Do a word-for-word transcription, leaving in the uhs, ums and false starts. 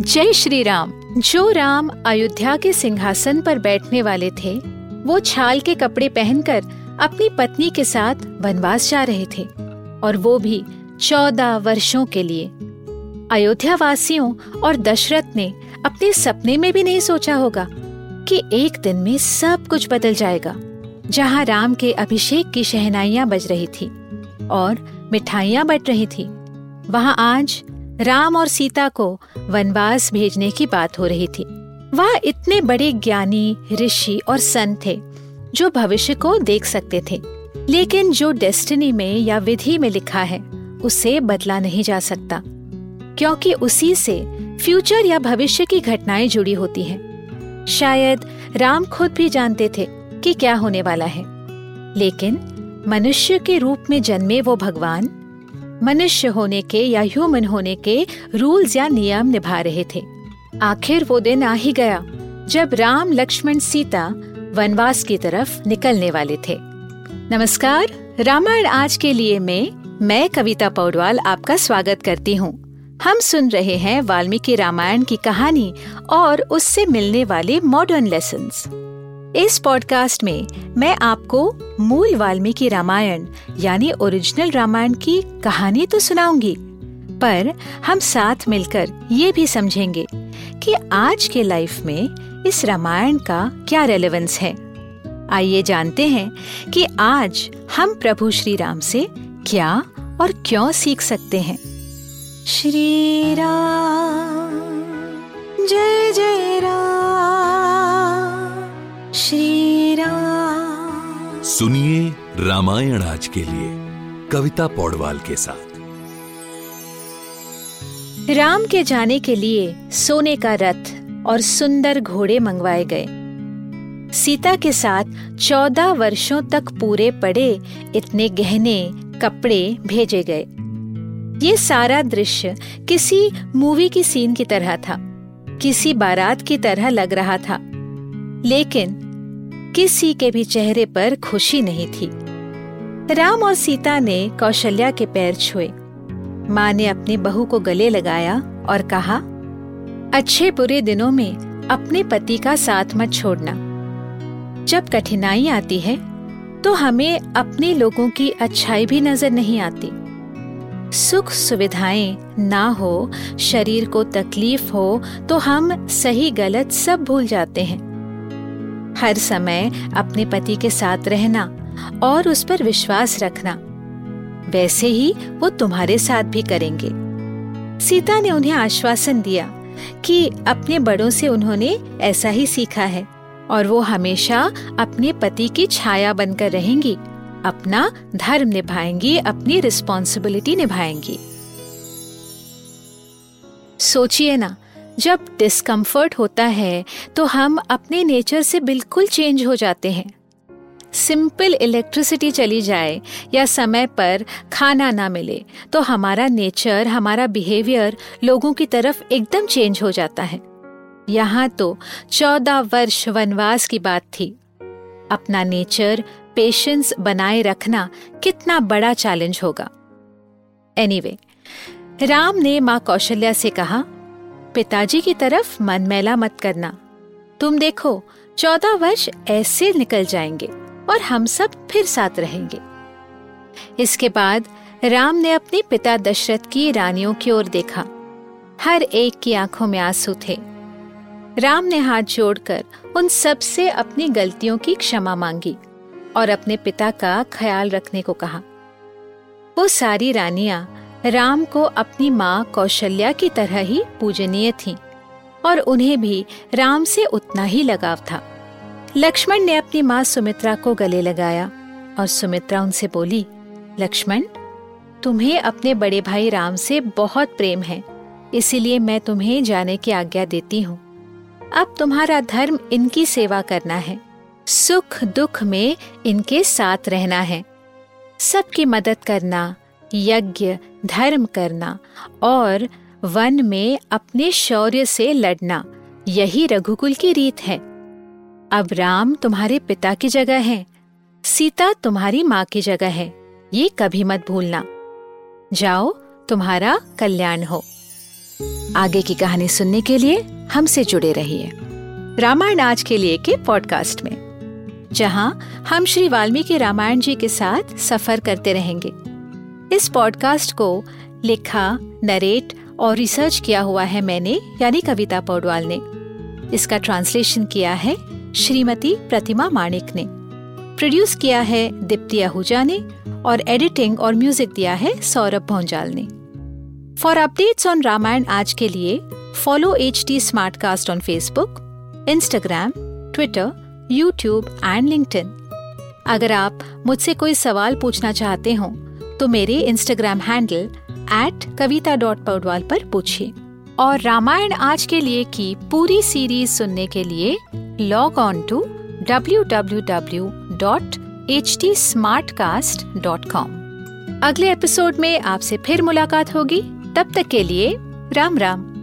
जय श्री राम। जो राम अयोध्या के सिंहासन पर बैठने वाले थे, वो छाल के कपड़े पहनकर अपनी पत्नी के साथ वनवास जा रहे थे, और वो भी चौदह वर्षों के लिए। अयोध्या वासियों और दशरथ ने अपने सपने में भी नहीं सोचा होगा कि एक दिन में सब कुछ बदल जाएगा। जहाँ राम के अभिषेक की शहनाइयाँ बज रही थी और मिठाइयाँ बट रही थी, वहाँ आज राम और सीता को वनवास भेजने की बात हो रही थी। वह इतने बड़े ज्ञानी, ऋषि और संत थे जो भविष्य को देख सकते थे, लेकिन जो डेस्टिनी में या विधि में लिखा है उसे बदला नहीं जा सकता, क्योंकि उसी से फ्यूचर या भविष्य की घटनाएं जुड़ी होती हैं। शायद राम खुद भी जानते थे कि क्या होने वाला है, लेकिन मनुष्य के रूप में जन्मे वो भगवान मनुष्य होने के या ह्यूमन होने के रूल्स या नियम निभा रहे थे। आखिर वो दिन आ ही गया जब राम, लक्ष्मण, सीता वनवास की तरफ निकलने वाले थे। नमस्कार, रामायण आज के लिए में मैं कविता पौडवाल आपका स्वागत करती हूँ। हम सुन रहे हैं वाल्मीकि रामायण की कहानी और उससे मिलने वाले मॉडर्न लेसन्स। इस पॉडकास्ट में मैं आपको मूल वाल्मीकि रामायण यानी ओरिजिनल रामायण की कहानी तो सुनाऊंगी, पर हम साथ मिलकर ये भी समझेंगे कि आज के लाइफ में इस रामायण का क्या रेलेवेंस है। आइए जानते हैं कि आज हम प्रभु श्री राम से क्या और क्यों सीख सकते हैं। श्री राम जय जय राम, श्री राम। सुनिए रामायण आज के लिए कविता पौडवाल के साथ। राम के जाने के लिए सोने का रथ और सुंदर घोड़े मंगवाए गए। सीता के साथ चौदह वर्षों तक पूरे पड़े इतने गहने कपड़े भेजे गए। ये सारा दृश्य किसी मूवी की सीन की तरह था, किसी बारात की तरह लग रहा था, लेकिन किसी के भी चेहरे पर खुशी नहीं थी। राम और सीता ने कौशल्या के पैर छुए। माँ ने अपनी बहू को गले लगाया और कहा, अच्छे बुरे दिनों में अपने पति का साथ मत छोड़ना। जब कठिनाई आती है तो हमें अपने लोगों की अच्छाई भी नजर नहीं आती। सुख सुविधाएं ना हो, शरीर को तकलीफ हो, तो हम सही गलत सब भूल जाते हैं। हर समय अपने पति के साथ रहना और उस पर विश्वास रखना, वैसे ही वो तुम्हारे साथ भी करेंगे। सीता ने उन्हें आश्वासन दिया कि अपने बड़ों से उन्होंने ऐसा ही सीखा है और वो हमेशा अपने पति की छाया बनकर रहेंगी, अपना धर्म निभाएंगी, अपनी रिस्पॉन्सिबिलिटी निभाएंगी। सोचिए ना, जब डिस्कम्फर्ट होता है तो हम अपने नेचर से बिल्कुल चेंज हो जाते हैं। सिंपल इलेक्ट्रिसिटी चली जाए या समय पर खाना ना मिले तो हमारा नेचर, हमारा बिहेवियर लोगों की तरफ एकदम चेंज हो जाता है। यहाँ तो चौदह वर्ष वनवास की बात थी। अपना नेचर, पेशेंस बनाए रखना कितना बड़ा चैलेंज होगा। एनीवे, राम ने माँ कौशल्या से कहा, पिताजी की तरफ मन मैला मत करना। तुम देखो, चौदह वर्ष ऐसे निकल जाएंगे और हम सब फिर साथ रहेंगे। इसके बाद राम ने अपने पिता दशरथ की रानियों की ओर देखा। हर एक की आंखों में आंसू थे। राम ने हाथ जोड़कर उन सब से अपनी गलतियों की क्षमा मांगी और अपने पिता का ख्याल रखने को कहा। वो सारी रानियां राम को अपनी माँ कौशल्या की तरह ही पूजनीय थीं और उन्हें भी राम से उतना ही लगाव था। लक्ष्मण ने अपनी माँ सुमित्रा को गले लगाया और सुमित्रा उनसे बोली, लक्ष्मण, तुम्हें अपने बड़े भाई राम से बहुत प्रेम है, इसीलिए मैं तुम्हें जाने की आज्ञा देती हूँ। अब तुम्हारा धर्म इनकी सेवा करना है, सुख दुख में इनके साथ रहना है, सबकी मदद करना, यज्ञ धर्म करना और वन में अपने शौर्य से लड़ना, यही रघुकुल की रीत है। अब राम तुम्हारे पिता की जगह है, सीता तुम्हारी माँ की जगह है, ये कभी मत भूलना। जाओ, तुम्हारा कल्याण हो। आगे की कहानी सुनने के लिए हमसे जुड़े रहिए रामायण आज के लिए के पॉडकास्ट में, जहां हम श्री वाल्मीकि रामायण जी के साथ सफर करते रहेंगे। इस पॉडकास्ट को लिखा, नरेट और रिसर्च किया हुआ है मैंने, यानी कविता पौडवाल ने। इसका ट्रांसलेशन किया है श्रीमती प्रतिमा माणिक ने। प्रोड्यूस किया है दीप्ति आहूजा ने और एडिटिंग और म्यूजिक दिया है सौरभ भोंजाल ने। फॉर अपडेट्स ऑन रामायण आज के लिए follow H T Smartcast on Facebook, Instagram, Twitter, YouTube and LinkedIn. अगर आप मुझसे कोई सवाल पूछना चाहते हो तो मेरे Instagram handle at Kavita dot Paudwal पर पूछिए। और रामायण आज के लिए की पूरी सीरीज सुनने के लिए log on to W W W dot H T Smartcast dot com. अगले एपिसोड में आपसे फिर मुलाकात होगी। तब तक के लिए राम राम।